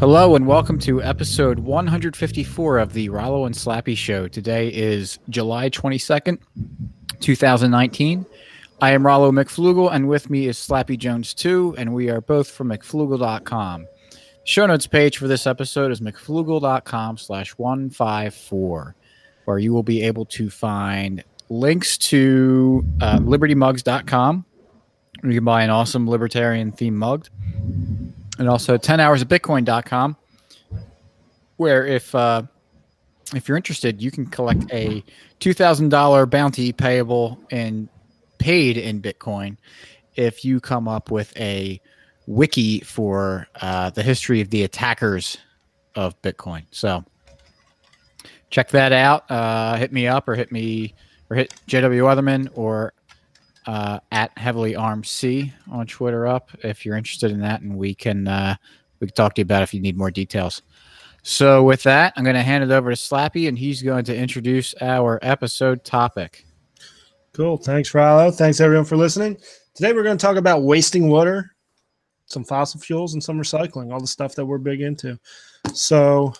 Hello and welcome to episode 154 of the Rollo and Slappy Show. Today is July 22nd, 2019. I am Rollo McFlugel and with me is Slappy Jones 2 and we are both from McFlugel.com. The show notes page for this episode is McFlugel.com/154 where you will be able to find links to LibertyMugs.com. You can buy an awesome libertarian themed mug. And also 10hoursofbitcoin.com, where if you're interested, you can collect a $2,000 bounty paid in Bitcoin if you come up with a wiki for the history of the attackers of Bitcoin. So check that out. Hit me up or hit JW Weatherman or at HeavilyArmedC on Twitter up if you're interested in that, and we can talk to you about it if you need more details. So with that, I'm going to hand it over to Slappy, and he's going to introduce our episode topic. Cool. Thanks, Rollo. Thanks, everyone, for listening. Today we're going to talk about wasting water, some fossil fuels, and some recycling, all the stuff that we're big into. So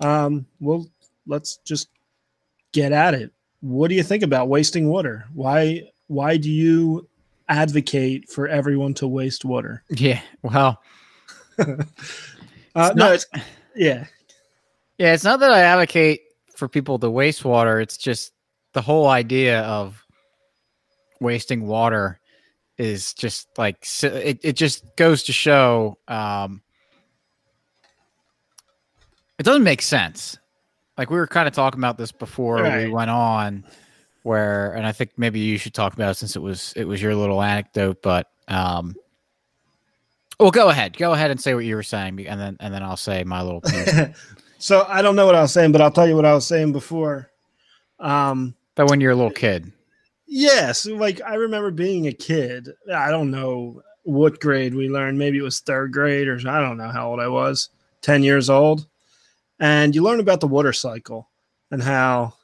let's just get at it. What do you think about wasting water? Why do you advocate for everyone to waste water? Yeah, well, it's not that I advocate for people to waste water. It's just the whole idea of wasting water is just like it just goes to show it doesn't make sense. Like we were kind of talking about this before we went on. And I think maybe you should talk about it since it was your little anecdote, but go ahead and say what you were saying, and then I'll say my little piece. So I don't know what I was saying, but I'll tell you what I was saying before. But when you're a little kid, yes, like I remember being a kid. I don't know what grade we learned. Maybe it was third grade, or I don't know how old I was, 10 years old, and you learn about the water cycle and how.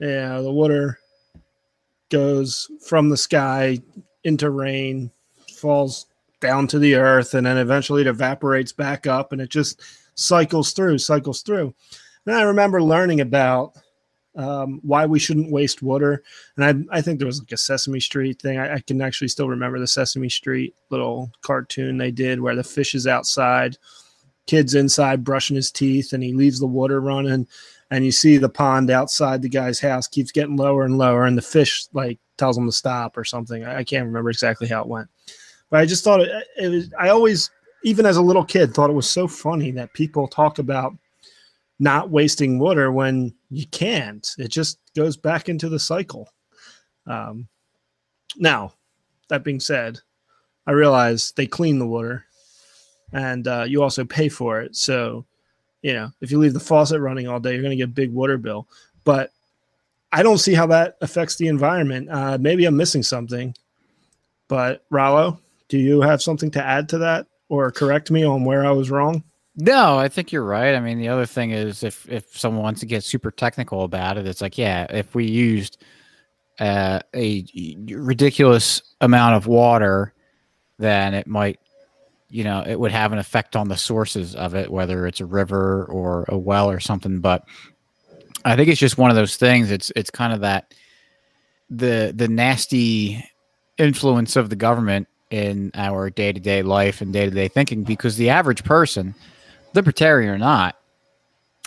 Yeah, the water goes from the sky into rain, falls down to the earth, and then eventually it evaporates back up, and it just cycles through. And I remember learning about why we shouldn't waste water. And I think there was like a Sesame Street thing. I can actually still remember the Sesame Street little cartoon they did where the fish is outside, kid's inside brushing his teeth, and he leaves the water running. And you see the pond outside the guy's house keeps getting lower and lower, and the fish like tells him to stop or something. I can't remember exactly how it went, but I just thought it was. I always, even as a little kid, thought it was so funny that people talk about not wasting water when you can't. It just goes back into the cycle. Now, that being said, I realize they clean the water, and you also pay for it, so. You know, if you leave the faucet running all day, you're going to get a big water bill. But I don't see how that affects the environment. Maybe I'm missing something. But, Rollo, do you have something to add to that or correct me on where I was wrong? No, I think you're right. I mean, the other thing is if someone wants to get super technical about it, it's like, yeah, if we used a ridiculous amount of water, then it might. You know, it would have an effect on the sources of it, whether it's a river or a well or something. But I think it's just one of those things. It's kind of that the nasty influence of the government in our day-to-day life and day-to-day thinking, because the average person, libertarian or not,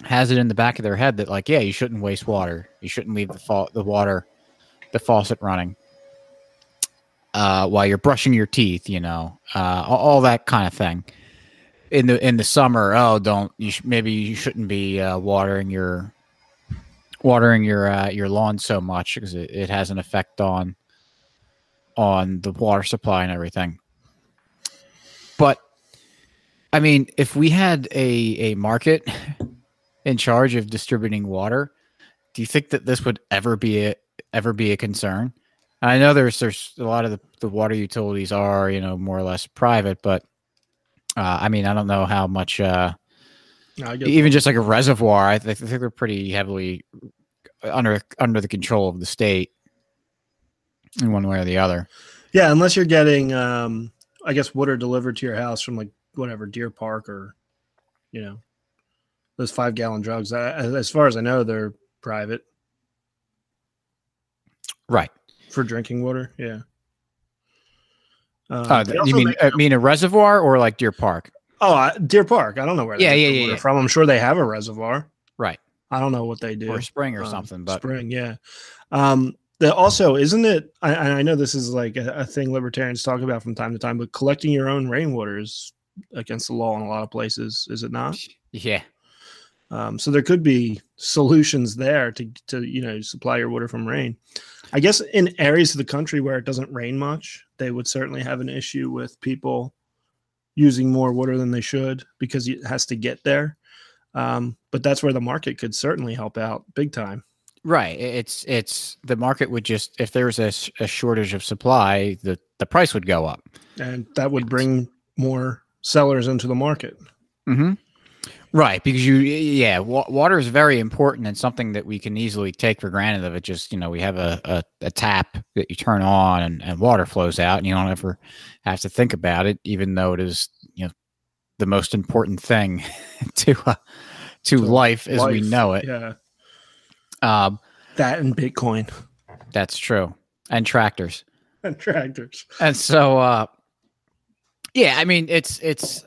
has it in the back of their head that like, yeah, you shouldn't waste water. You shouldn't leave the faucet running. While you're brushing your teeth, you know, all that kind of thing. In the summer, maybe you shouldn't be watering your lawn so much because it has an effect on the water supply and everything. But I mean, if we had a market in charge of distributing water, do you think that this would ever be a concern? I know there's a lot of the water utilities are, you know, more or less private, but I mean, I don't know how much, just like a reservoir, I think they're pretty heavily under the control of the state in one way or the other. Yeah. Unless you're getting, I guess, water delivered to your house from like whatever, Deer Park or, you know, those 5-gallon drugs. As far as I know, they're private. Right. For drinking water. Yeah. You mean, a reservoir or like Deer Park? Oh, Deer Park. I don't know where they get water from. I'm sure they have a reservoir. Right. I don't know what they do. Or a spring or something. But spring, yeah. Also, isn't it, I know this is like a thing libertarians talk about from time to time, but collecting your own rainwater is against the law in a lot of places, is it not? Yeah. So there could be solutions there to you know, supply your water from rain. I guess in areas of the country where it doesn't rain much, they would certainly have an issue with people using more water than they should because it has to get there. But that's where the market could certainly help out big time. Right. It's the market would just, if there was a shortage of supply, the price would go up. And that would bring more sellers into the market. Mm-hmm. Right. Because water is very important and something that we can easily take for granted of it. Just, you know, we have a tap that you turn on and water flows out and you don't ever have to think about it, even though it is, you know, the most important thing to life as we know it. Yeah. That and Bitcoin. That's true. And tractors. And so, yeah, I mean, it's.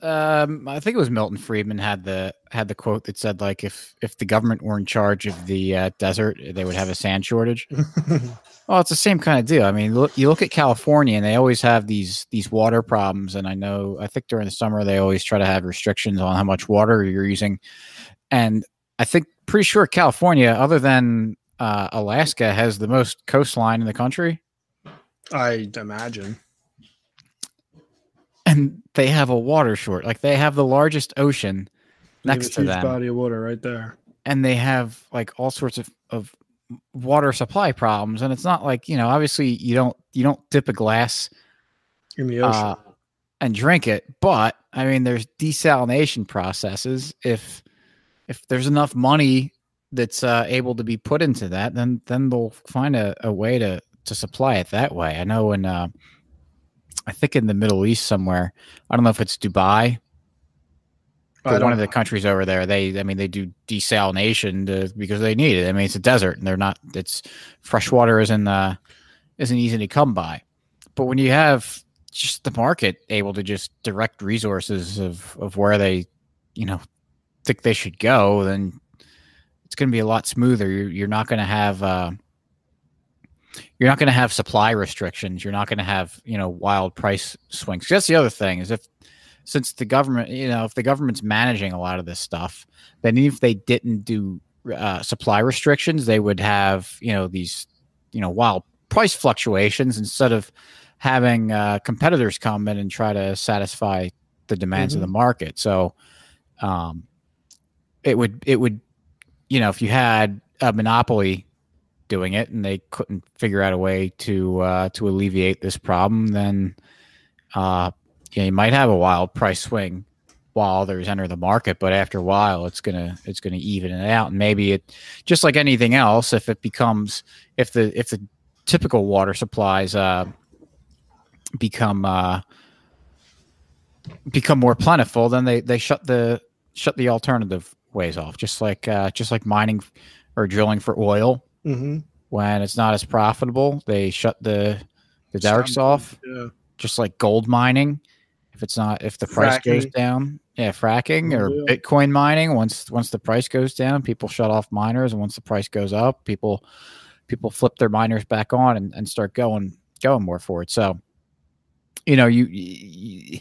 I think it was Milton Friedman had the quote that said, like, if the government were in charge of the desert, they would have a sand shortage. Well, it's the same kind of deal. I mean, you look at California, and they always have these water problems. And I think during the summer they always try to have restrictions on how much water you're using. And I think pretty sure California, other than Alaska, has the most coastline in the country. I imagine. And they have a water short. Like, they have the largest ocean next to them. Huge body of water right there. And they have, like, all sorts of water supply problems. And it's not like, you know, obviously you don't dip a glass in the ocean and drink it. But, I mean, there's desalination processes. If there's enough money that's able to be put into that, then they'll find a way to supply it that way. I know in... I think in the Middle East somewhere, I don't know if it's Dubai, but one of the countries over there, they do desalination because they need it. I mean, it's a desert and fresh water isn't easy to come by. But when you have just the market able to just direct resources of where they, you know, think they should go, then it's going to be a lot smoother. You're not going to have, you're not going to have supply restrictions. You're not going to have, you know, wild price swings. That's the other thing is if the government's managing a lot of this stuff, then even if they didn't do supply restrictions, they would have, you know, these, you know, wild price fluctuations instead of having competitors come in and try to satisfy the demands mm-hmm. of the market. So it would, you know, if you had a monopoly doing it and they couldn't figure out a way to alleviate this problem, then you might have a wild price swing while others enter the market, but after a while it's gonna even it out. And maybe it, just like anything else, if it becomes if the typical water supplies become more plentiful, then they shut the alternative ways off, just like mining or drilling for oil. Mm-hmm. When it's not as profitable, they shut the derricks off. Yeah. Just like gold mining, if the price goes down, fracking or Bitcoin mining. Once the price goes down, people shut off miners, and once the price goes up, people flip their miners back on and start going more for it. So, you know, you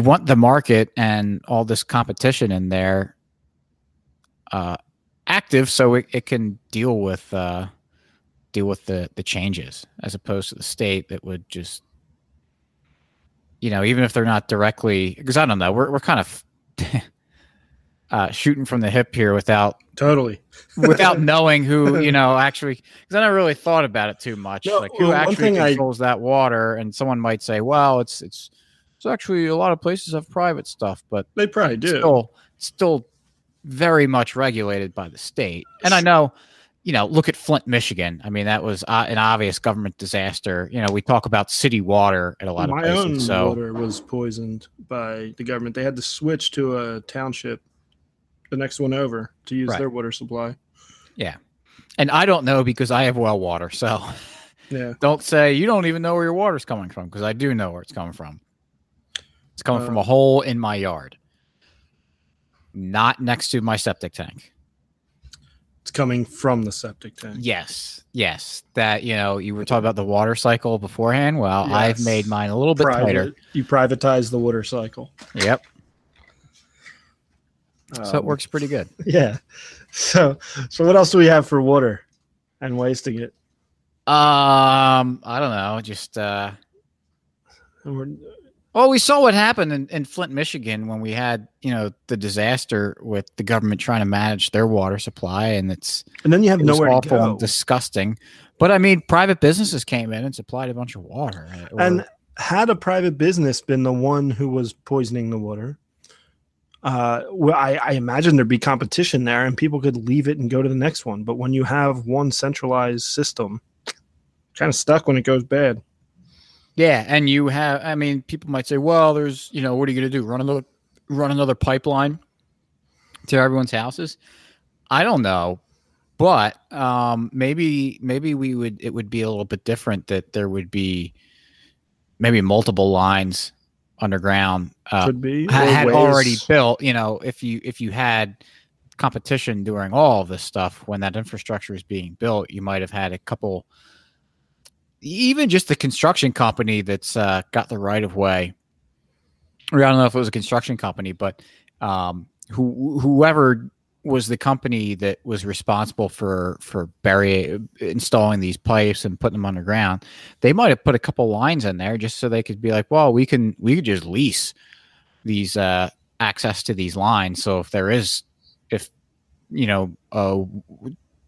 want the market and all this competition in there. Active, so it can deal with the changes, as opposed to the state that would just, you know, even if they're not directly, because I don't know, we're kind of shooting from the hip here without knowing who, you know, actually, because I never really thought about it too much. No, like who actually controls that water, and someone might say, well, it's actually a lot of places have private stuff, but they probably do. Still very much regulated by the state. And I know, you know, look at Flint, Michigan. I mean, that was an obvious government disaster. You know, we talk about city water at a lot of places. My own water was poisoned by the government. They had to switch to a township, the next one over, to use their water supply. Yeah. And I don't know because I have well water. So don't say you don't even know where your water's coming from, because I do know where it's coming from. It's coming from a hole in my yard, not next to my septic tank. It's coming from the septic tank. Yes. Yes. That, you know, you were talking about the water cycle beforehand. Well, yes. I've made mine a little bit tighter. You privatize the water cycle. Yep. So it works pretty good. Yeah. So what else do we have for water and wasting it? I don't know. Just we saw what happened in Flint, Michigan, when we had, you know, the disaster with the government trying to manage their water supply, and then you have nowhere to go. And disgusting. But I mean, private businesses came in and supplied a bunch of water. And had a private business been the one who was poisoning the water, I imagine there'd be competition there and people could leave it and go to the next one. But when you have one centralized system, kind of stuck when it goes bad. Yeah. And you have, I mean, people might say, well, there's, you know, what are you going to do? Run another pipeline to everyone's houses? I don't know, but, maybe it would be a little bit different, that there would be maybe multiple lines underground had already built, you know, if you had competition during all of this stuff, when that infrastructure is being built, you might have had a couple, even just the construction company that's got the right of way, or I don't know if it was a construction company, but whoever was the company that was responsible for installing these pipes and putting them underground, they might have put a couple lines in there just so they could be like, well, we could just lease these access to these lines. So if there is, you know,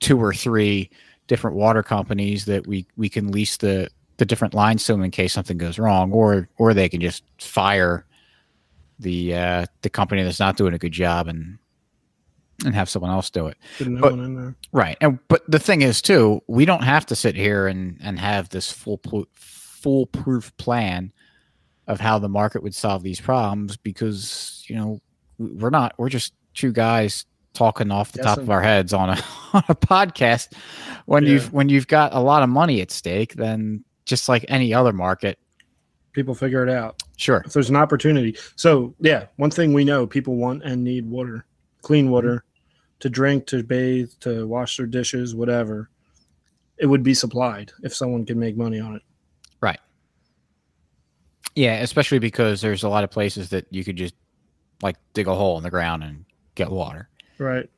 2 or 3 different water companies that we can lease the different lines to them in case something goes wrong, or they can just fire the company that's not doing a good job and have someone else do it. No one in there. Right. But the thing is, too, we don't have to sit here and have this foolproof plan of how the market would solve these problems, because, you know, we're just two guys talking off the top of our heads on a podcast. When you've got a lot of money at stake, then just like any other market, people figure it out. Sure. If there's an opportunity. So yeah, one thing we know, people want and need water, clean water, to drink, to bathe, to wash their dishes, whatever. It would be supplied if someone could make money on it. Right. Yeah, especially because there's a lot of places that you could just like dig a hole in the ground and get water. Right.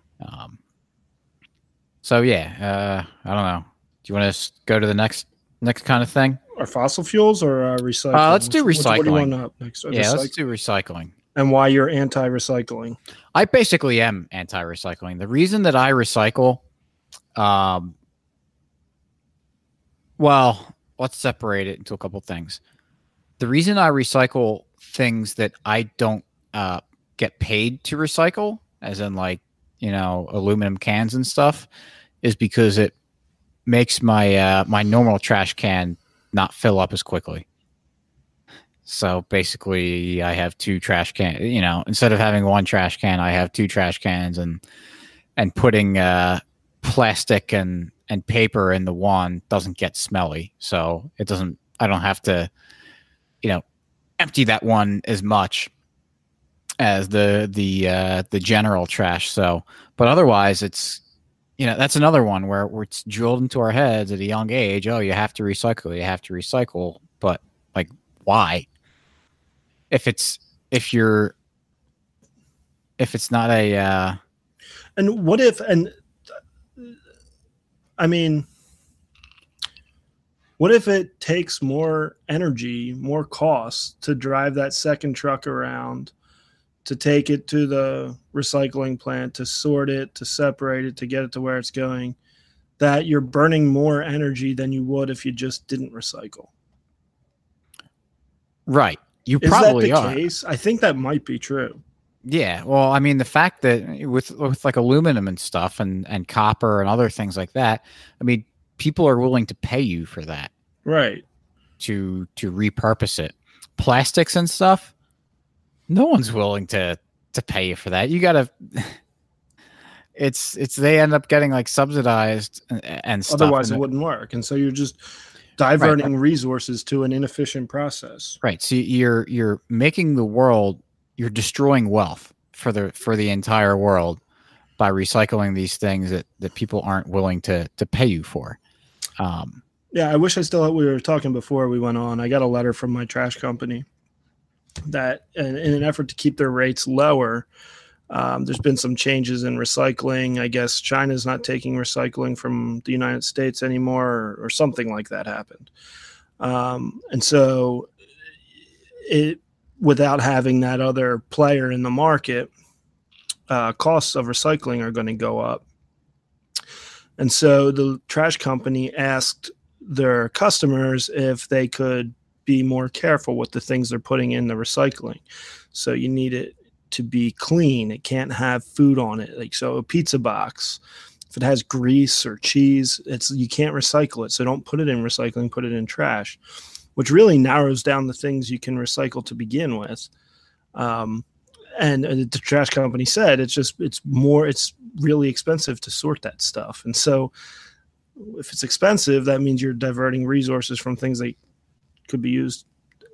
So yeah, I don't know. Do you want to go to the next kind of thing? Or fossil fuels or recycling? Let's do recycling. What do you want up next? Yeah, let's do recycling. And why you're anti-recycling? I basically am anti-recycling. The reason that I recycle, well, let's separate it into a couple things. The reason I recycle things that I don't get paid to recycle, as in like, you know, aluminum cans and stuff, is because it makes my normal trash can not fill up as quickly. So basically I have 2 trash cans, you know, instead of having 1 trash can, I have 2 trash cans, and putting plastic and paper in the one doesn't get smelly. So I don't have to, you know, empty that one as much as the general trash. So, but otherwise it's, you know, that's another one where it's drilled into our heads at a young age. Oh, you have to recycle. You have to recycle. But like, why? If it's not a, and what if, and I mean, what if it takes more energy, more cost to drive that second truck around, to take it to the recycling plant, to sort it, to separate it, to get it to where it's going, that you're burning more energy than you would if you just didn't recycle? Right. You probably are. Is that the case? I think that might be true. Yeah, well, I mean, the fact that with like aluminum and stuff and copper and other things like that, I mean, people are willing to pay you for that, right? To repurpose it. Plastics and stuff, no one's willing to pay you for that. You gotta, it's they end up getting like subsidized and stuff. Otherwise, it wouldn't work, and so you're just diverting resources to an inefficient process. Right. So you're making the world. You're destroying wealth for the entire world by recycling these things that people aren't willing to pay you for. Yeah, I wish I still had, we were talking before we went on. I got a letter from my trash company that in an effort to keep their rates lower, there's been some changes in recycling. I guess China's not taking recycling from the United States anymore or something like that happened. And so it... without having that other player in the market, costs of recycling are going to go up. And so the trash company asked their customers if they could be more careful with the things they're putting in the recycling. So you need it to be clean. It can't have food on it. Like, so a pizza box, if it has grease or cheese, you can't recycle it. So don't put it in recycling, put it in trash, which really narrows down the things you can recycle to begin with. And the trash company said, it's really expensive to sort that stuff. And so if it's expensive, that means you're diverting resources from things that could be used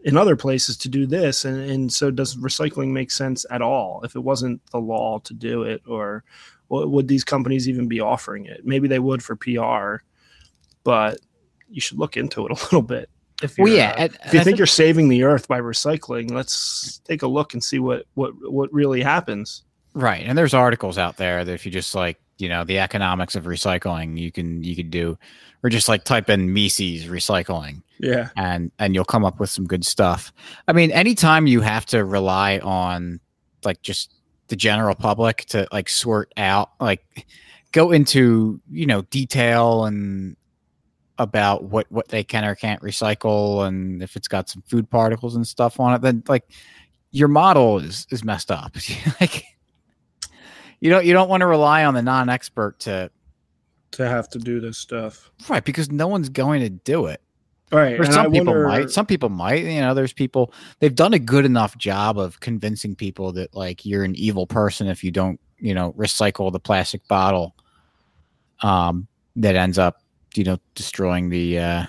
in other places to do this. And so does recycling make sense at all? If it wasn't the law to do it, or would these companies even be offering it? Maybe they would for PR, but you should look into it a little bit. If you think you're saving the earth by recycling, let's take a look and see what really happens. Right. And there's articles out there that if you just like, you know, the economics of recycling, you could do, or just like type in Mises recycling. Yeah. And you'll come up with some good stuff. I mean, anytime you have to rely on like just the general public to like sort out, like go into, you know, detail and about what they can or can't recycle, and if it's got some food particles and stuff on it, then like your model is messed up. Like you don't want to rely on the non-expert to have to do this stuff, right? Because no one's going to do it, right? Or some people might. You know, there's people, they've done a good enough job of convincing people that like you're an evil person if you don't, you know, recycle the plastic bottle that ends up, you know, destroying the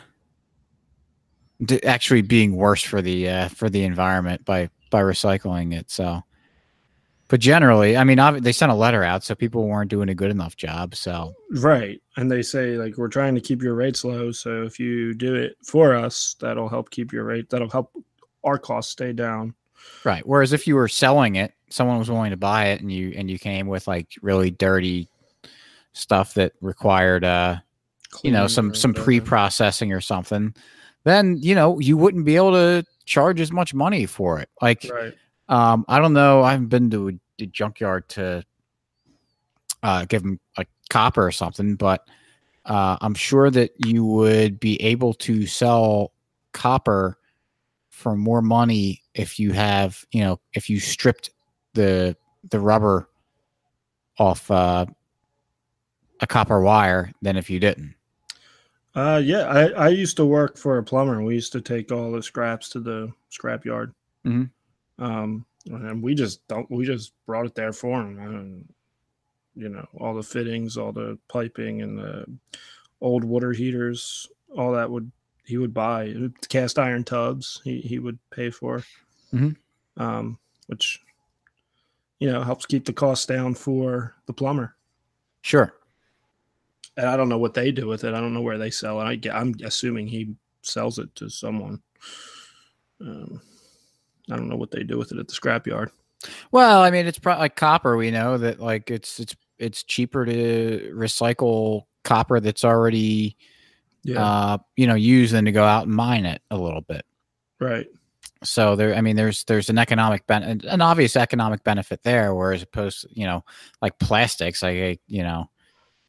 actually being worse for the environment by recycling it. So, but generally, I mean, they sent a letter out, so people weren't doing a good enough job. So, right, and they say like we're trying to keep your rates low, so if you do it for us, that'll help keep your rate. That'll help our costs stay down. Right. Whereas if you were selling it, someone was willing to buy it, and you came with like really dirty stuff that required you know, some pre-processing or something, then, you know, you wouldn't be able to charge as much money for it. Like, right. I don't know. I haven't been to a junkyard to give them like copper or something, but I'm sure that you would be able to sell copper for more money if you have, you know, if you stripped the rubber off a copper wire than if you didn't. Yeah, I used to work for a plumber. We used to take all the scraps to the scrapyard, mm-hmm. And we just brought it there for them. And, you know, all the fittings, all the piping, and the old water heaters, all that he would buy. Cast iron tubs he would pay for, mm-hmm. Which, you know, helps keep the costs down for the plumber. Sure. And I don't know what they do with it. I don't know where they sell it. I'm assuming he sells it to someone. I don't know what they do with it at the scrapyard. Well, I mean, it's probably like copper. We know that like it's cheaper to recycle copper that's already, you know, used than to go out and mine it a little bit. Right. So there, I mean, there's an economic benefit, an obvious economic benefit there, whereas opposed to, you know, like plastics, like, you know,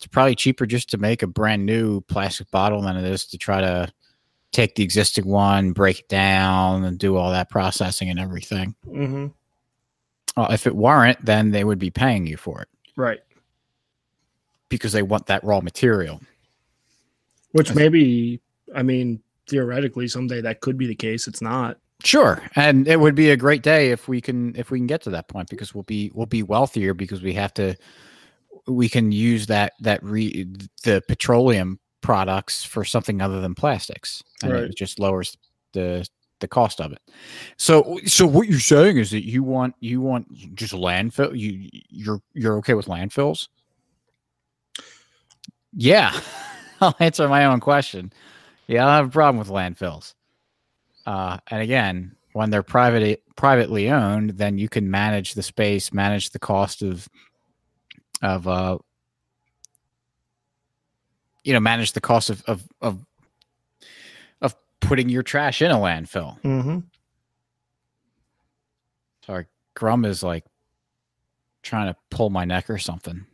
it's probably cheaper just to make a brand new plastic bottle than it is to try to take the existing one, break it down, and do all that processing and everything. Mm-hmm. Well, if it weren't, then they would be paying you for it. Right. Because they want that raw material. Which maybe, I mean, theoretically, someday that could be the case. It's not. Sure. And it would be a great day if we can get to that point, because we'll be wealthier, because we can use the petroleum products for something other than plastics. And right. It just lowers the cost of it. So what you're saying is that you want just landfill. You're okay with landfills? Yeah. I'll answer my own question. Yeah, I don't have a problem with landfills. And again, when they're privately owned, then you can manage the space, manage the cost of putting your trash in a landfill. Mm-hmm. Sorry, Grum is like trying to pull my neck or something.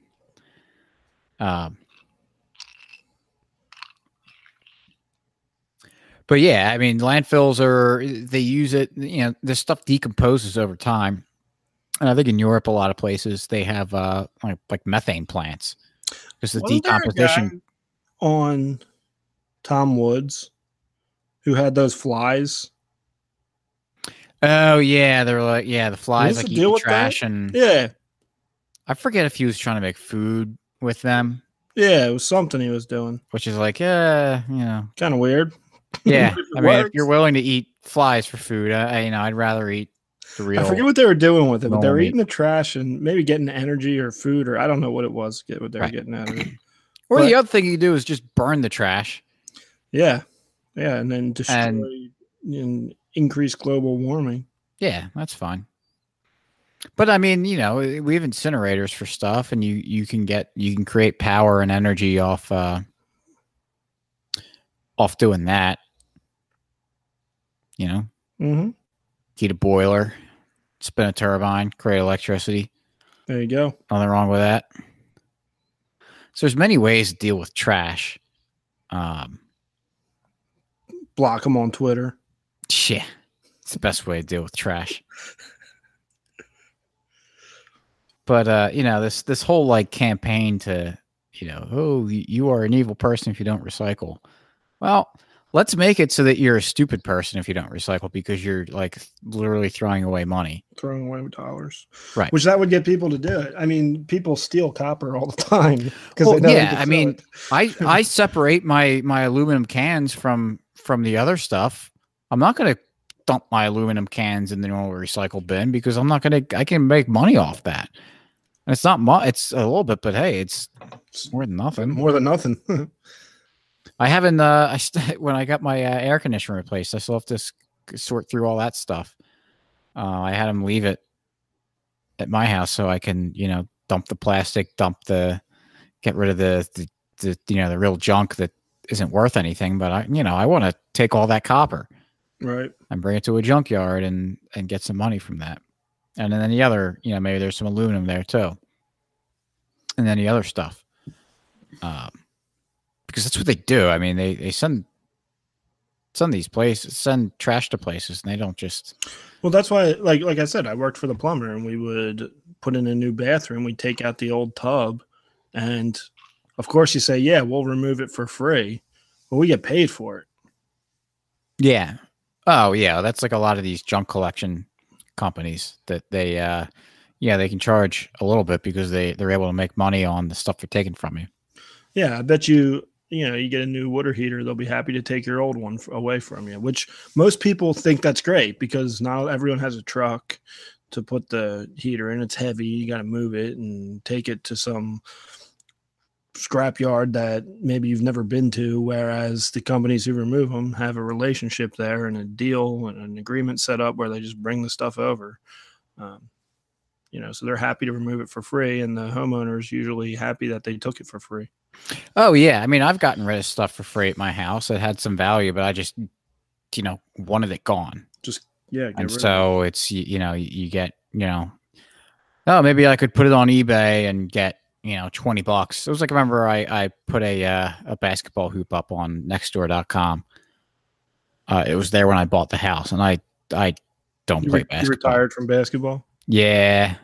But yeah, I mean, landfills they use it, you know, this stuff decomposes over time. And I think in Europe, a lot of places, they have like methane plants. Because the decomposition. On Tom Woods, who had those flies. Oh, yeah. They're like, yeah, the flies, like eat trash. That? And yeah. I forget if he was trying to make food with them. Yeah, it was something he was doing. Which is like, you know. Kind of weird. Yeah, I mean, if you're willing to eat flies for food, I'd rather eat the real. I forget what they were doing with it, but they were eating the trash and maybe getting energy or food, or I don't know what it was. Get what they were getting out of it. Or the other thing you do is just burn the trash. Yeah, yeah, and then destroy and increase global warming. Yeah, that's fine. But I mean, you know, we have incinerators for stuff, and you can create power and energy off doing that, you know, mm-hmm. Heat a boiler, spin a turbine, create electricity. There you go. Nothing wrong with that. So there's many ways to deal with trash. Block them on Twitter. Yeah, it's the best way to deal with trash. But you know, this whole like campaign to, you know, oh, you are an evil person if you don't recycle. Well, let's make it so that you're a stupid person if you don't recycle, because you're like literally throwing away money. Throwing away dollars. Right. Which that would get people to do it. I mean, people steal copper all the time. Well, yeah, I mean, I separate my aluminum cans from the other stuff. I'm not going to dump my aluminum cans in the normal recycle bin, because I'm not going to – I can make money off that. And it's not much. It's a little bit, but hey, it's more than nothing. More than nothing. I haven't. When I got my air conditioner replaced, I still have to sort through all that stuff. I had him leave it at my house so I can, you know, dump the plastic, get rid of the you know, the real junk that isn't worth anything. But I want to take all that copper, right, and bring it to a junkyard and get some money from that. And then the other, you know, maybe there's some aluminum there too, and then the other stuff. Because that's what they do. I mean, they send these places, send trash to places, and they don't just. Well, that's why, like I said, I worked for the plumber, and we would put in a new bathroom. We'd take out the old tub, and of course, you say, "Yeah, we'll remove it for free," but we get paid for it. Yeah. Oh, yeah. That's like a lot of these junk collection companies that they, they can charge a little bit because they're able to make money on the stuff they're taking from you. Yeah, I bet you. You know, you get a new water heater, they'll be happy to take your old one away from you, which most people think that's great, because now everyone has a truck to put the heater in. It's heavy. You got to move it and take it to some scrapyard that maybe you've never been to, whereas the companies who remove them have a relationship there and a deal and an agreement set up where they just bring the stuff over. You know, so they're happy to remove it for free, and the homeowner's usually happy that they took it for free. Oh, yeah. I mean, I've gotten rid of stuff for free at my house. It had some value, but I just, you know, wanted it gone. Just, yeah. And so it's, you know, you get, you know, oh, maybe I could put it on eBay and get, you know, $20. It was like, I remember I put a basketball hoop up on nextdoor.com. It was there when I bought the house, and I don't play basketball. You retired from basketball? Yeah.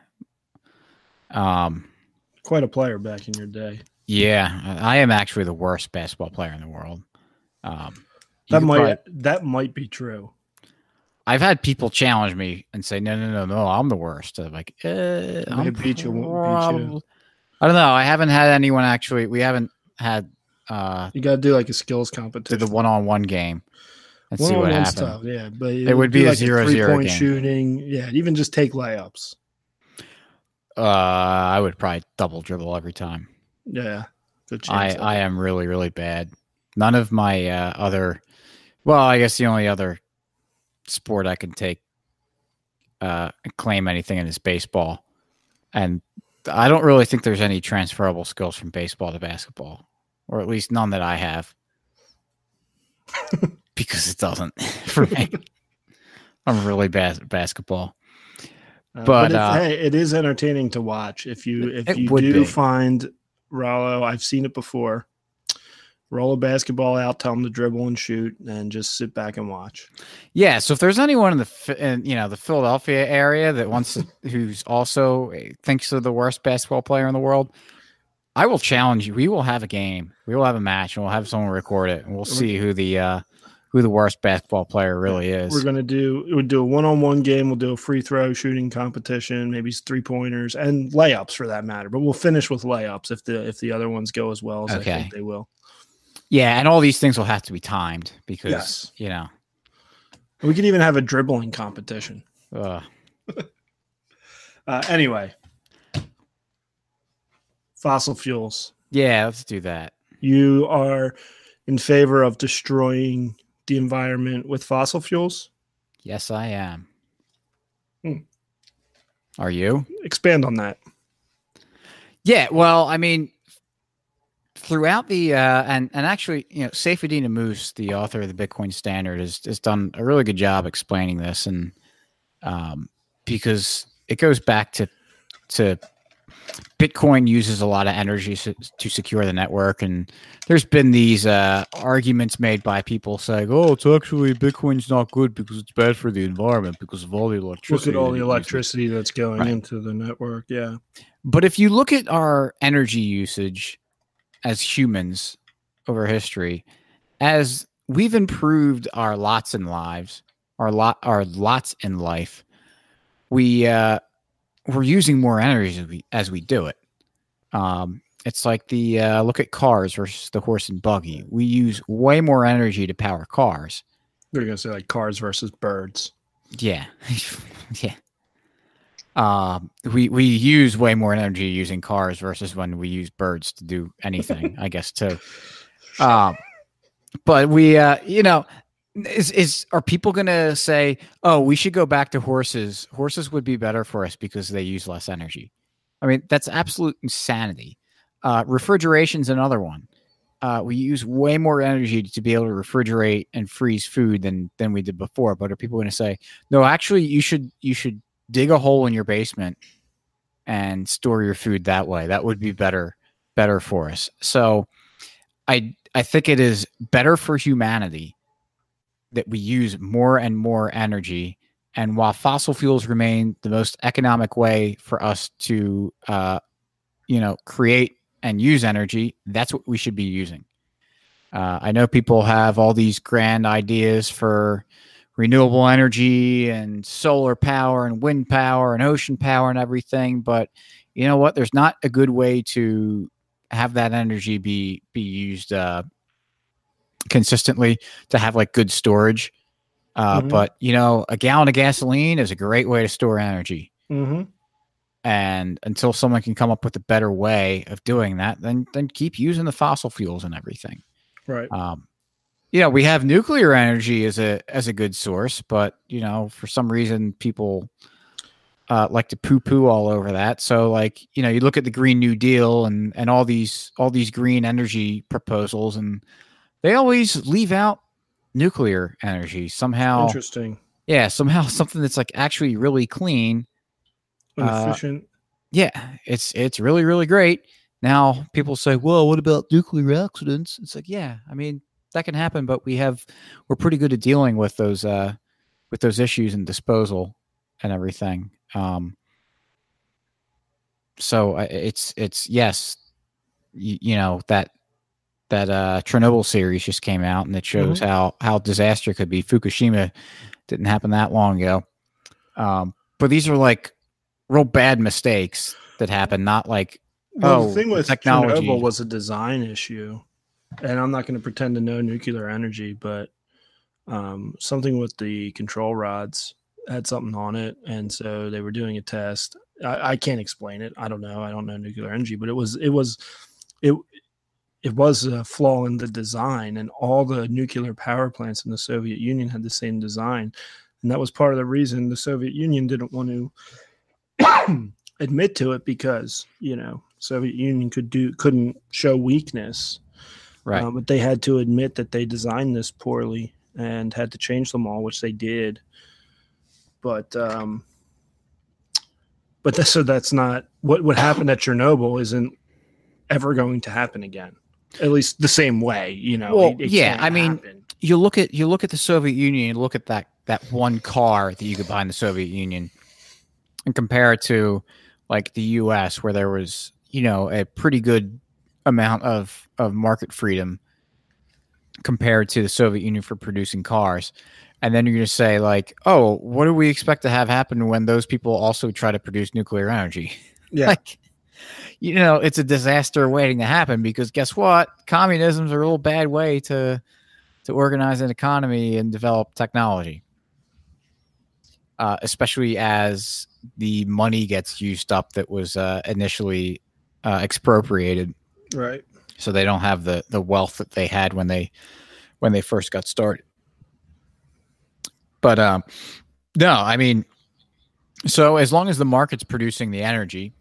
Quite a player back in your day. Yeah, I am actually the worst basketball player in the world. That might be true. I've had people challenge me and say, no, I'm the worst. I'm like, I beat you. I don't know. I haven't had anyone actually. We haven't had. You got to do like a skills competition. Do the one-on-one game and see what happens. Tough, yeah, but it would be a 0-0 game. Shooting, yeah, even just take layups. I would probably double dribble every time. Yeah, good chance. I am really, really bad. None of my other, well, I guess the only other sport I can take claim anything in is baseball, and I don't really think there's any transferable skills from baseball to basketball, or at least none that I have, because it doesn't for me. I'm really bad at basketball. But it is entertaining to watch. If you find Rollo, I've seen it before. Roll a basketball out, tell them to dribble and shoot, and just sit back and watch. Yeah. So if there's anyone in the Philadelphia area that wants to, who's also thinks they're the worst basketball player in the world, I will challenge you. We will have a game. We will have a match, and we'll have someone record it, and we'll see who the worst basketball player really is. We're gonna do a one-on-one game. We'll do a free throw shooting competition, maybe 3-pointers and layups for that matter. But we'll finish with layups if the other ones go as well as I think they will. Yeah, and all these things will have to be timed because, you know. We could even have a dribbling competition. Anyway. Fossil fuels. Yeah, let's do that. You are in favor of destroying the environment with fossil fuels? Yes, I am. Are you? Expand on that. Yeah, well, I mean... Throughout the and actually, you know, Saifedean Ammous, the author of the Bitcoin Standard, has done a really good job explaining this, and because it goes back to Bitcoin uses a lot of energy to secure the network, and there's been these arguments made by people saying, "Oh, it's actually Bitcoin's not good because it's bad for the environment because of all the electricity." Look at all the electricity that's going into the network. Yeah, but if you look at our energy usage as humans over history, as we've improved our lots in lives, our lots in life, we're using more energy as we do it. It's like the look at cars versus the horse and buggy. We use way more energy to power cars. They're going to say like cars versus birds. Yeah, yeah. We use way more energy using cars versus when we use birds to do anything, I guess, too. But we, you know, are people going to say, oh, we should go back to horses. Horses would be better for us because they use less energy. I mean, that's absolute insanity. Refrigeration's another one. We use way more energy to be able to refrigerate and freeze food than we did before. But are people going to say, no, actually you should dig a hole in your basement and store your food that way? That would be better for us. So I think it is better for humanity that we use more and more energy. And while fossil fuels remain the most economic way for us to, create and use energy, that's what we should be using. I know people have all these grand ideas for renewable energy and solar power and wind power and ocean power and everything. But you know what? There's not a good way to have that energy be used consistently to have like good storage. But, you know, a gallon of gasoline is a great way to store energy. Mm-hmm. And until someone can come up with a better way of doing that, then keep using the fossil fuels and everything. Right. Yeah, we have nuclear energy as a good source, but you know, for some reason, people like to poo-poo all over that. So, like, you know, you look at the Green New Deal and all these green energy proposals, and they always leave out nuclear energy somehow. Interesting. Yeah, somehow something that's like actually really clean, efficient. Yeah, it's really, really great. Now people say, "Well, what about nuclear accidents?" It's like, yeah, I mean, that can happen, but we're pretty good at dealing with those issues and disposal and everything. So it's yes, you know, that Chernobyl series just came out, and it shows mm-hmm. how disaster could be. Fukushima didn't happen that long ago. But these are like real bad mistakes that happen, not like, well, the thing with technology. Chernobyl was a design issue, and I'm not going to pretend to know nuclear energy, but something with the control rods had something on it, and so they were doing a test. I can't explain it. I don't know nuclear energy, but it was a flaw in the design, and all the nuclear power plants in the Soviet Union had the same design. And that was part of the reason the Soviet Union didn't want to admit to it, because, you know, Soviet Union couldn't show weakness. Right. But they had to admit that they designed this poorly and had to change them all, which they did. But so that's not what happened at Chernobyl isn't ever going to happen again, at least the same way, you know. Well, I mean, you look at the Soviet Union, you look at that one car that you could buy in the Soviet Union, and compare it to like the U.S., where there was, you know, a pretty good amount of market freedom compared to the Soviet Union for producing cars. And then you're going to say, like, oh, what do we expect to have happen when those people also try to produce nuclear energy? Yeah. Like, you know, it's a disaster waiting to happen, because guess what? Communism's a real bad way to organize an economy and develop technology, especially as the money gets used up that was initially expropriated. Right. So they don't have the wealth that they had when they first got started. But no, I mean, so as long as the market's producing the energy,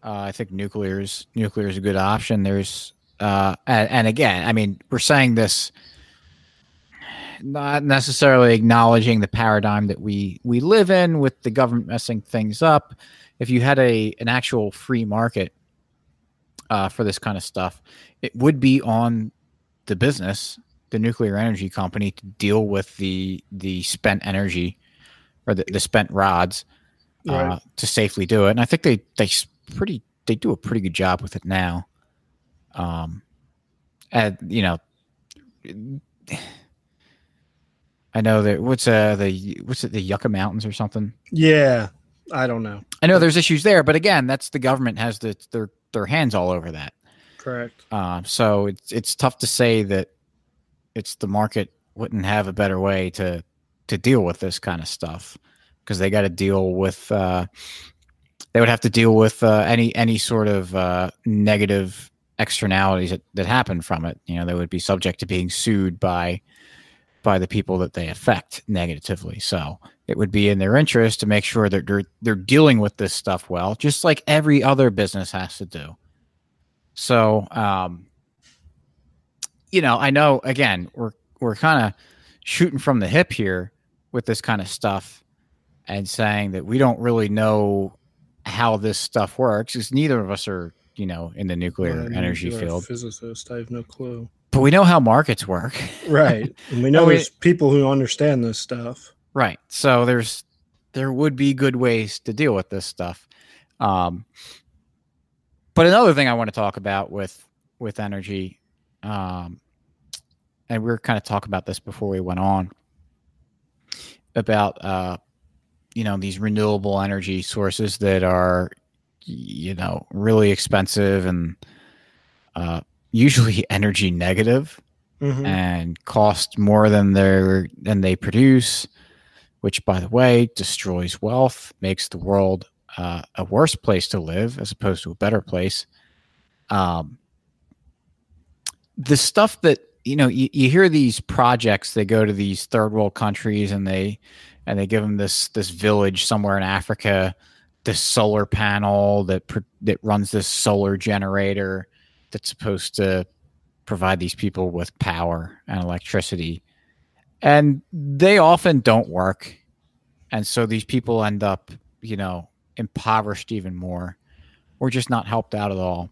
I think nuclear is a good option. There's and again, I mean, we're saying this not necessarily acknowledging the paradigm that we live in with the government messing things up. If you had an actual free market for this kind of stuff, it would be on the business, the nuclear energy company, to deal with the spent energy or the spent rods to safely do it. And I think they do a pretty good job with it now. And you know, I know that what's it the Yucca Mountains or something? Yeah, I don't know. I know there's issues there, but again, that's the government has their hands all over that. Correct. So it's tough to say that it's the market wouldn't have a better way to deal with this kind of stuff, because they got to deal with they would have to deal with any sort of negative externalities that happen from it. You know, they would be subject to being sued by the people that they affect negatively. So it would be in their interest to make sure that they're dealing with this stuff well, just like every other business has to do. So, you know, I know, again, we're kind of shooting from the hip here with this kind of stuff and saying that we don't really know how this stuff works, because neither of us are, you know, in the nuclear energy field. Physicist, I have no clue. But we know how markets work. Right. And we know there's people who understand this stuff. Right. So there would be good ways to deal with this stuff. But another thing I want to talk about with energy, and we were kind of talking about this before we went on, about, you know, these renewable energy sources that are, you know, really expensive and usually energy negative, mm-hmm. and cost more than they produce, which, by the way, destroys wealth, makes the world a worse place to live as opposed to a better place. The stuff that, you know, you hear these projects, they go to these third world countries and they give them this village somewhere in Africa, this solar panel that runs this solar generator that's supposed to provide these people with power and electricity. And they often don't work. And so these people end up, you know, impoverished even more, or just not helped out at all.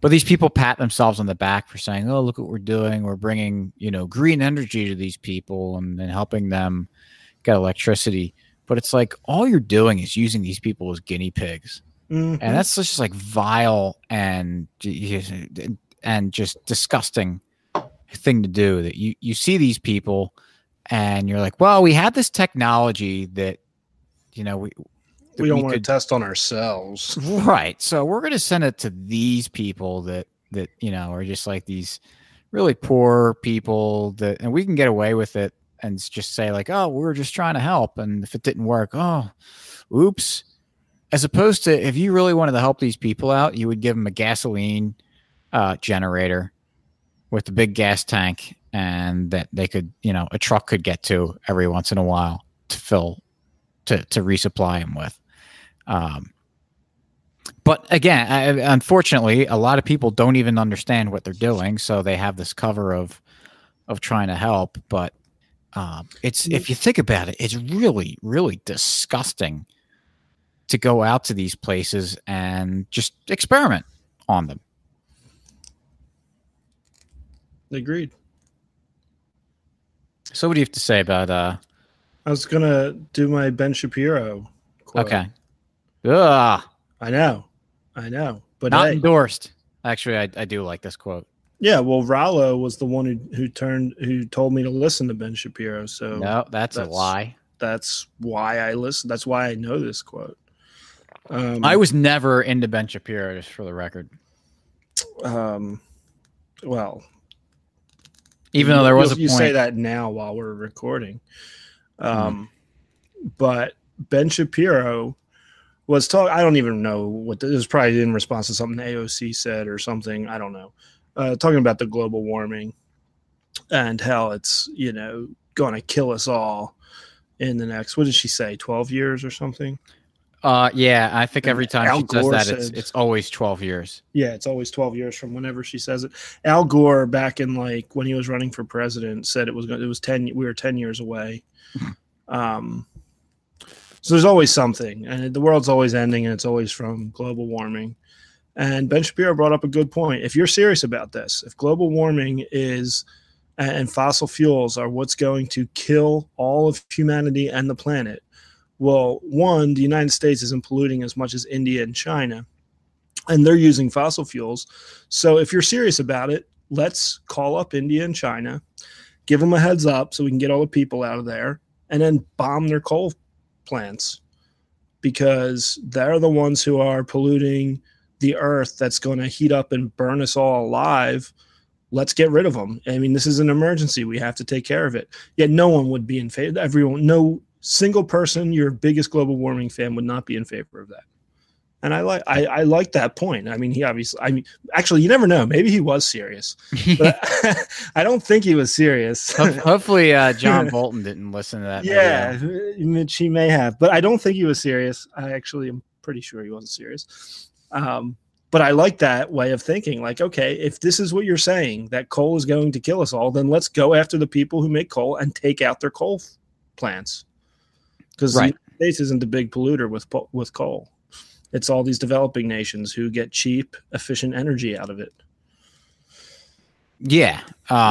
But these people pat themselves on the back for saying, oh, look what we're doing. We're bringing, you know, green energy to these people and helping them get electricity. But it's like, all you're doing is using these people as guinea pigs Mm-hmm. And that's just like vile and just disgusting thing to do, that you see these people and you're like, well, we had this technology that, you know, we don't want to test on ourselves. Right. So we're going to send it to these people that, you know, are just like these really poor people that, and we can get away with it and just say like, oh, we were just trying to help. And if it didn't work, oh, oops. As opposed to, if you really wanted to help these people out, you would give them a gasoline generator with a big gas tank, and that they could, you know, a truck could get to every once in a while to fill, to resupply them with. But again, unfortunately, a lot of people don't even understand what they're doing, so they have this cover of trying to help. But it's, if you think about it, it's really, really disgusting to go out to these places and just experiment on them. Agreed. So what do you have to say about... I was going to do my Ben Shapiro quote. Okay. Ugh. I know. But not endorsed. Actually, I do like this quote. Yeah, well, Rollo was the one who told me to listen to Ben Shapiro. So no, that's a lie. That's why I listen. That's why I know this quote. I was never into Ben Shapiro, just for the record. Well, even though there was a point. You say that now while we're recording. But Ben Shapiro was talking, I don't even know what it was, probably in response to something AOC said or something. I don't know. Talking about the global warming and how it's, you know, going to kill us all in the next, what did she say? 12 years or something? Yeah, I think every time Al Gore does that, it's always 12 years. Yeah, it's always 12 years from whenever she says it. Al Gore, back in like when he was running for president, said it was 10. We were 10 years away. So there's always something, and the world's always ending, and it's always from global warming. And Ben Shapiro brought up a good point. If you're serious about this, if global warming is and fossil fuels are what's going to kill all of humanity and the planet. Well, one, the United States isn't polluting as much as India and China, and they're using fossil fuels. So if you're serious about it, let's call up India and China, give them a heads up so we can get all the people out of there, and then bomb their coal plants, because they're the ones who are polluting the earth that's going to heat up and burn us all alive. Let's get rid of them. I mean, this is an emergency. We have to take care of it. Yet no one would be in favor. Everyone, no single person, your biggest global warming fan, would not be in favor of that. And I like that point. I mean, he obviously, actually, you never know. Maybe he was serious, but I don't think he was serious. Hopefully John Bolton didn't listen to that. Yeah, she may have, but I don't think he was serious. I actually am pretty sure he wasn't serious. But I like that way of thinking. Like, okay, if this is what you're saying, that coal is going to kill us all, then let's go after the people who make coal and take out their coal plants. Because right. The United States isn't the big polluter with coal. It's all these developing nations who get cheap, efficient energy out of it. Yeah.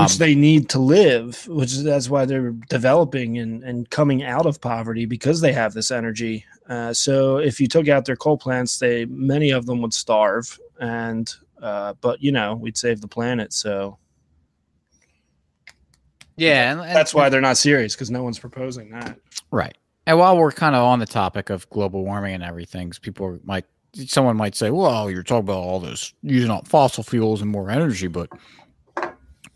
Which they need to live, that's why they're developing and coming out of poverty, because they have this energy. So if you took out their coal plants, many of them would starve. And but, you know, we'd save the planet, so... Yeah. And that's why they're not serious, because no one's proposing that. Right. And while we're kind of on the topic of global warming and everything, someone might say, well, you're talking about all this using up fossil fuels and more energy, but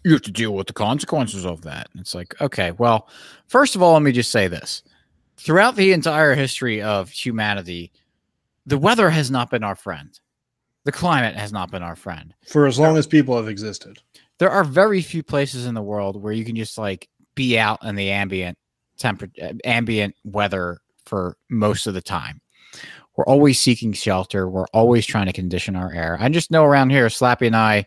you have to deal with the consequences of that. And it's like, okay, well, first of all, let me just say this. Throughout the entire history of humanity, the weather has not been our friend. The climate has not been our friend. For as long as people have existed. There are very few places in the world where you can just like be out in the ambient weather for most of the time. We're always seeking shelter. We're always trying to condition our air. I just know around here, Slappy and I,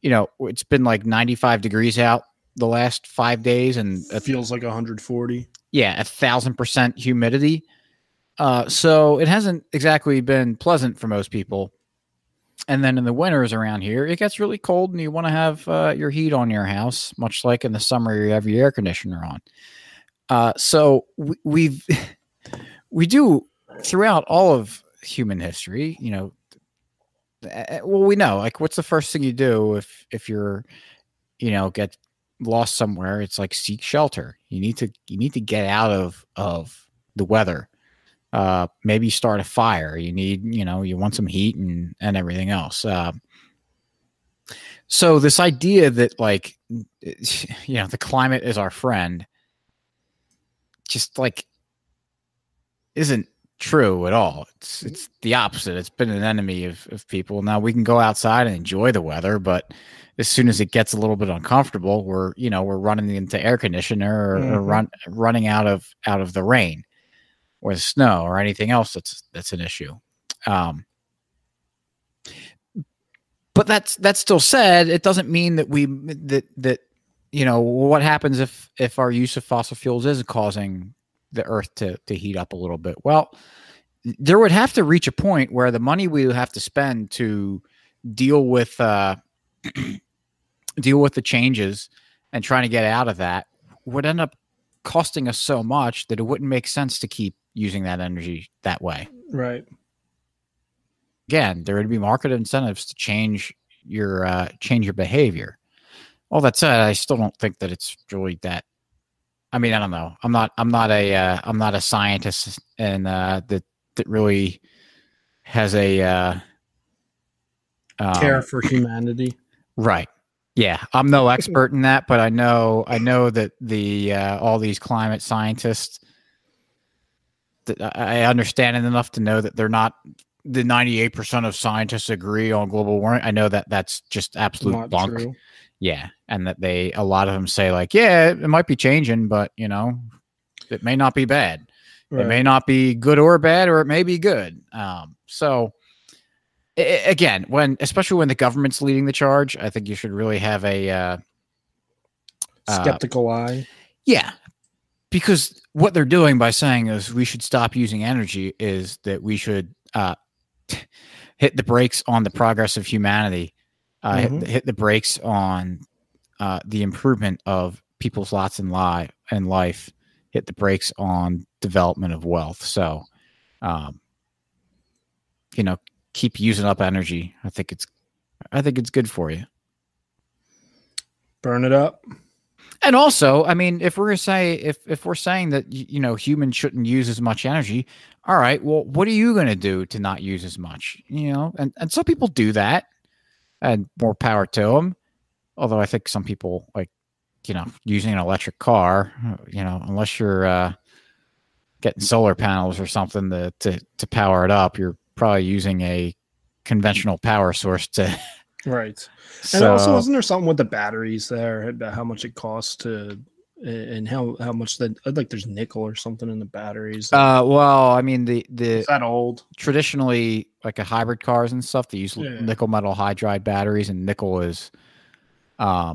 you know, it's been like 95 degrees out the last 5 days, and it feels like 140. Yeah, 1,000% humidity. So it hasn't exactly been pleasant for most people. And then in the winters around here, it gets really cold, and you want to have your heat on your house, much like in the summer you have your air conditioner on. So we do, throughout all of human history, you know, well, we know, like, what's the first thing you do if you're, you know, get lost somewhere? It's like seek shelter. You need to get out of the weather. Maybe start a fire. You need, you know, you want some heat and everything else. So this idea that, like, you know, the climate is our friend just, like, isn't true at all. It's the opposite. It's been an enemy of people. Now we can go outside and enjoy the weather, but as soon as it gets a little bit uncomfortable, we're running into air conditioner or running out of the rain or the snow or anything else that's an issue. But that's still said, it doesn't mean that that you know, what happens if our use of fossil fuels is causing the earth to heat up a little bit. Well, there would have to reach a point where the money we would have to spend to deal with the changes and trying to get out of that would end up costing us so much that it wouldn't make sense to keep using that energy that way. Right. Again, there would be market incentives to change your behavior. All that said, I still don't think that it's really that. I mean, I don't know. I'm not a scientist, and that really has a care for humanity. Right. Yeah, I'm no expert in that, but I know that the all these climate scientists, that I understand it enough to know that they're not the 98% of scientists agree on global warming. I know that that's just absolute bunk. True. Yeah, and that a lot of them say, like, yeah, it might be changing, but, you know, it may not be bad. Right. It may not be good or bad, or it may be good. Again, especially when the government's leading the charge, I think you should really have a skeptical eye. Yeah, because what they're doing by saying is we should stop using energy is that we should hit the brakes on the progress of humanity. Hit the brakes on the improvement of people's lots and life. Hit the brakes on development of wealth. So, you know, keep using up energy. I think it's good for you. Burn it up. And also, I mean, if we're gonna say if we're saying that, you know, humans shouldn't use as much energy, all right. Well, what are you gonna do to not use as much? You know, and some people do that. And more power to them. Although I think some people, like, you know, using an electric car, you know, unless you're getting solar panels or something to power it up, you're probably using a conventional power source to. Right. And also, isn't there something with the batteries there about how much it costs to, and how much that, like, there's nickel or something in the batteries? Well, I mean, is that old? Traditionally, like a hybrid cars and stuff, they use nickel metal hydride batteries, and nickel is, a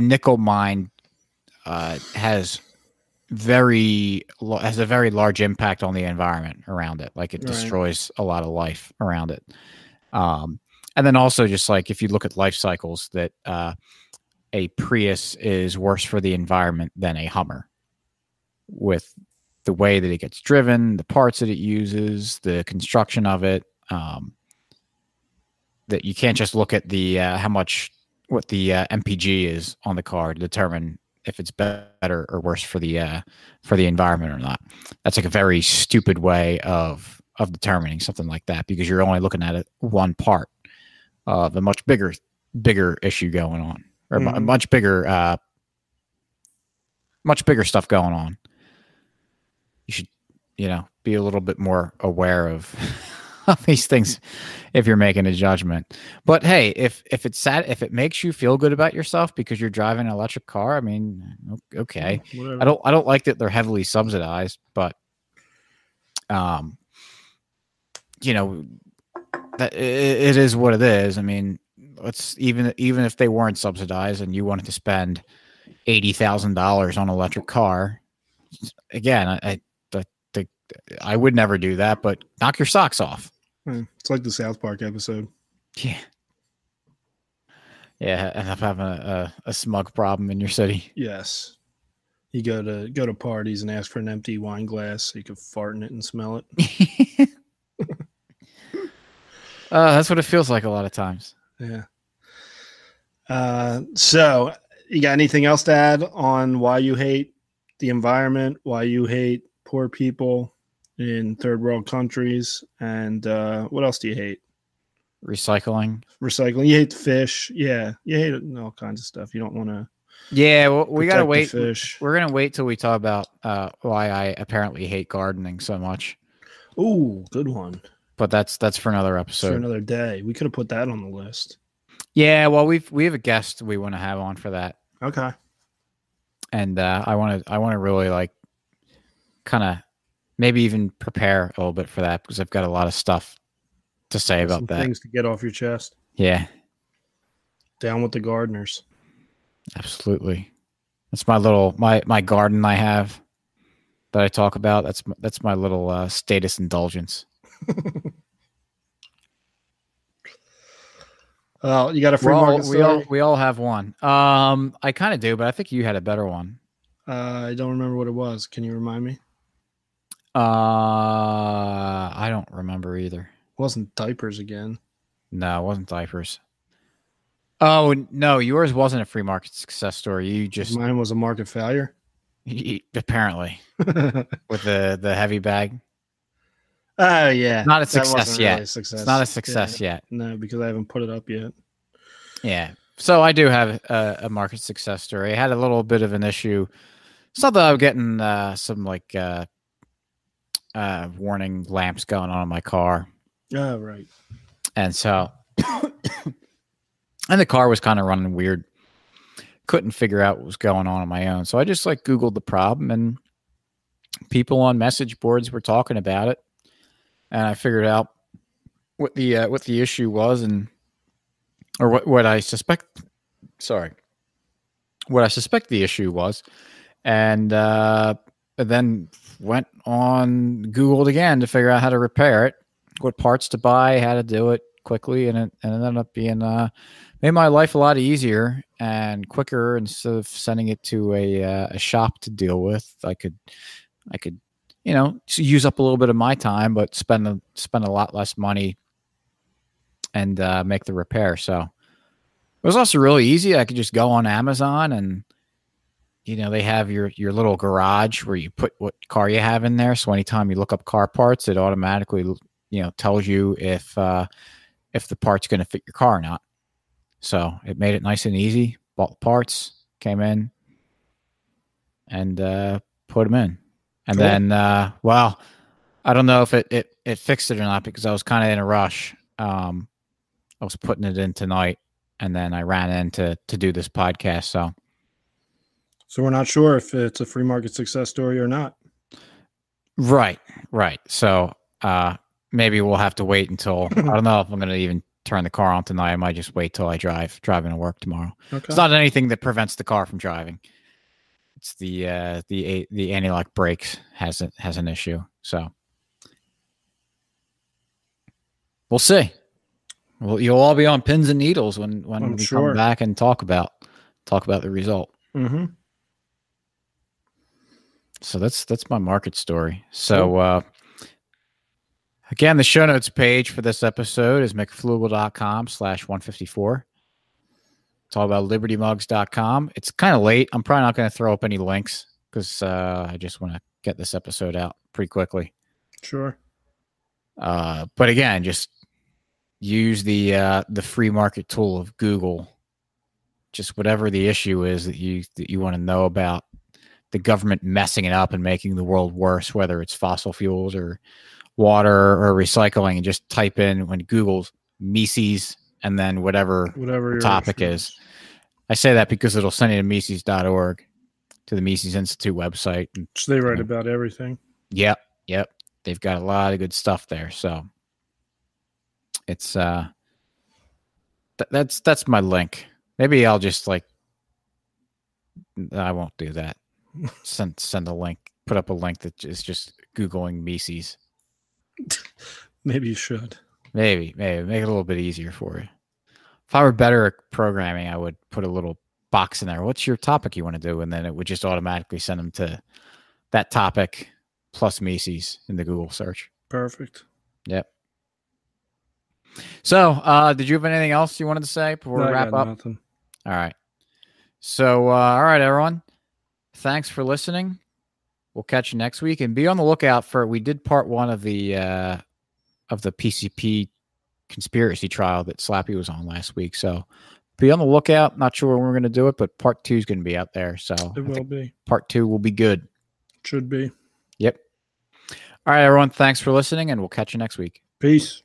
nickel mine has a very large impact on the environment around it. Like, it destroys a lot of life around it. And then also, just like, if you look at life cycles, that a Prius is worse for the environment than a Hummer, with the way that it gets driven, the parts that it uses, the construction of it. That you can't just look at the what the MPG is on the car to determine if it's better or worse for the environment or not. That's like a very stupid way of determining something like that, because you're only looking at one part of a much bigger issue going on, or much bigger stuff going on. You should, you know, be a little bit more aware of these things if you're making a judgment. But hey, if it makes you feel good about yourself because you're driving an electric car, I mean, okay. Whatever. I don't like that they're heavily subsidized, but you know, that it is what it is. I mean, let's even if they weren't subsidized and you wanted to spend $80,000 on an electric car, again, I would never do that, but knock your socks off. It's like the South Park episode. Yeah. Yeah, and I'm having a smug problem in your city. Yes. You go to parties and ask for an empty wine glass so you can fart in it and smell it. That's what it feels like a lot of times. Yeah. So you got anything else to add on why you hate the environment, why you hate poor people in third world countries, and what else do you hate? Recycling. You hate fish. Yeah. You hate all kinds of stuff. You don't want to. Yeah. Well, we got to wait. We're going to wait till we talk about why I apparently hate gardening so much. Ooh, good one. But that's for another episode. For another day. We could have put that on the list. Yeah, well, we have a guest we want to have on for that. Okay. And I want to really like kind of maybe even prepare a little bit for that because I've got a lot of stuff to say about some that. Things to get off your chest. Yeah. Down with the gardeners. Absolutely. That's my little my garden I have that I talk about. That's my little status indulgence. Well, you got a free market story? We all have one. I kind of do, but I think you had a better one. I don't remember what it was. Can you remind me? I don't remember either. It wasn't diapers again? No, it wasn't diapers. Oh no, yours wasn't a free market success story. Mine was a market failure. Apparently, with the heavy bag. Oh yeah, not a success yet. Really a success. It's not a success yet. No, because I haven't put it up yet. Yeah, so I do have a market success story. I had a little bit of an issue. It's not that I'm getting some like warning lamps going on in my car. Oh right. And so, and the car was kind of running weird. Couldn't figure out what was going on my own. So I just like Googled the problem, and people on message boards were talking about it. And I figured out what the issue was, and or what I suspect. Sorry, what I suspect the issue was, and then went on Googled again to figure out how to repair it, what parts to buy, how to do it quickly, and it ended up being made my life a lot easier and quicker. Instead of sending it to a shop to deal with, I could. You know, use up a little bit of my time, but spend a lot less money and make the repair. So it was also really easy. I could just go on Amazon and, you know, they have your little garage where you put what car you have in there. So anytime you look up car parts, it automatically, you know, tells you if the part's going to fit your car or not. So it made it nice and easy. Bought the parts, came in, and put them in. And then, well, I don't know if it fixed it or not because I was kind of in a rush. I was putting it in tonight, and then I ran in to do this podcast. So we're not sure if it's a free market success story or not. Right. So maybe we'll have to wait until I don't know if I'm going to even turn the car on tonight. I might just wait till I driving to work tomorrow. Okay. It's not anything that prevents the car from driving. It's the anti-lock brakes has an issue, so we'll see. Well, you'll all be on pins and needles when we come back and talk about the result. Mm-hmm. So that's my market story. So again, the show notes page for this episode is McFlugel.com/154. It's all about LibertyMugs.com. It's kind of late. I'm probably not going to throw up any links because I just want to get this episode out pretty quickly. Sure. But again, just use the free market tool of Google. Just whatever the issue is that you want to know about the government messing it up and making the world worse, whether it's fossil fuels or water or recycling, and just type in when Google's Mises. And then whatever the topic is. I say that because it'll send you to Mises.org, to the Mises Institute website. So they write about everything. Yep. They've got a lot of good stuff there. So it's that's my link. Maybe I'll just I won't do that. Send a link. Put up a link that is just Googling Mises. Maybe you should. Maybe make it a little bit easier for you. If I were better at programming, I would put a little box in there. What's your topic you want to do? And then it would just automatically send them to that topic plus Macy's in the Google search. Perfect. Yep. So did you have anything else you wanted to say before we wrap up? Nothing. All right. So, all right, everyone. Thanks for listening. We'll catch you next week, and be on the lookout for, we did part one of the PCP conspiracy trial that Slappy was on last week. So be on the lookout. Not sure when we're going to do it, but part two is going to be out there. So it will be. Part two will be good. Should be. Yep. All right, everyone. Thanks for listening, and we'll catch you next week. Peace.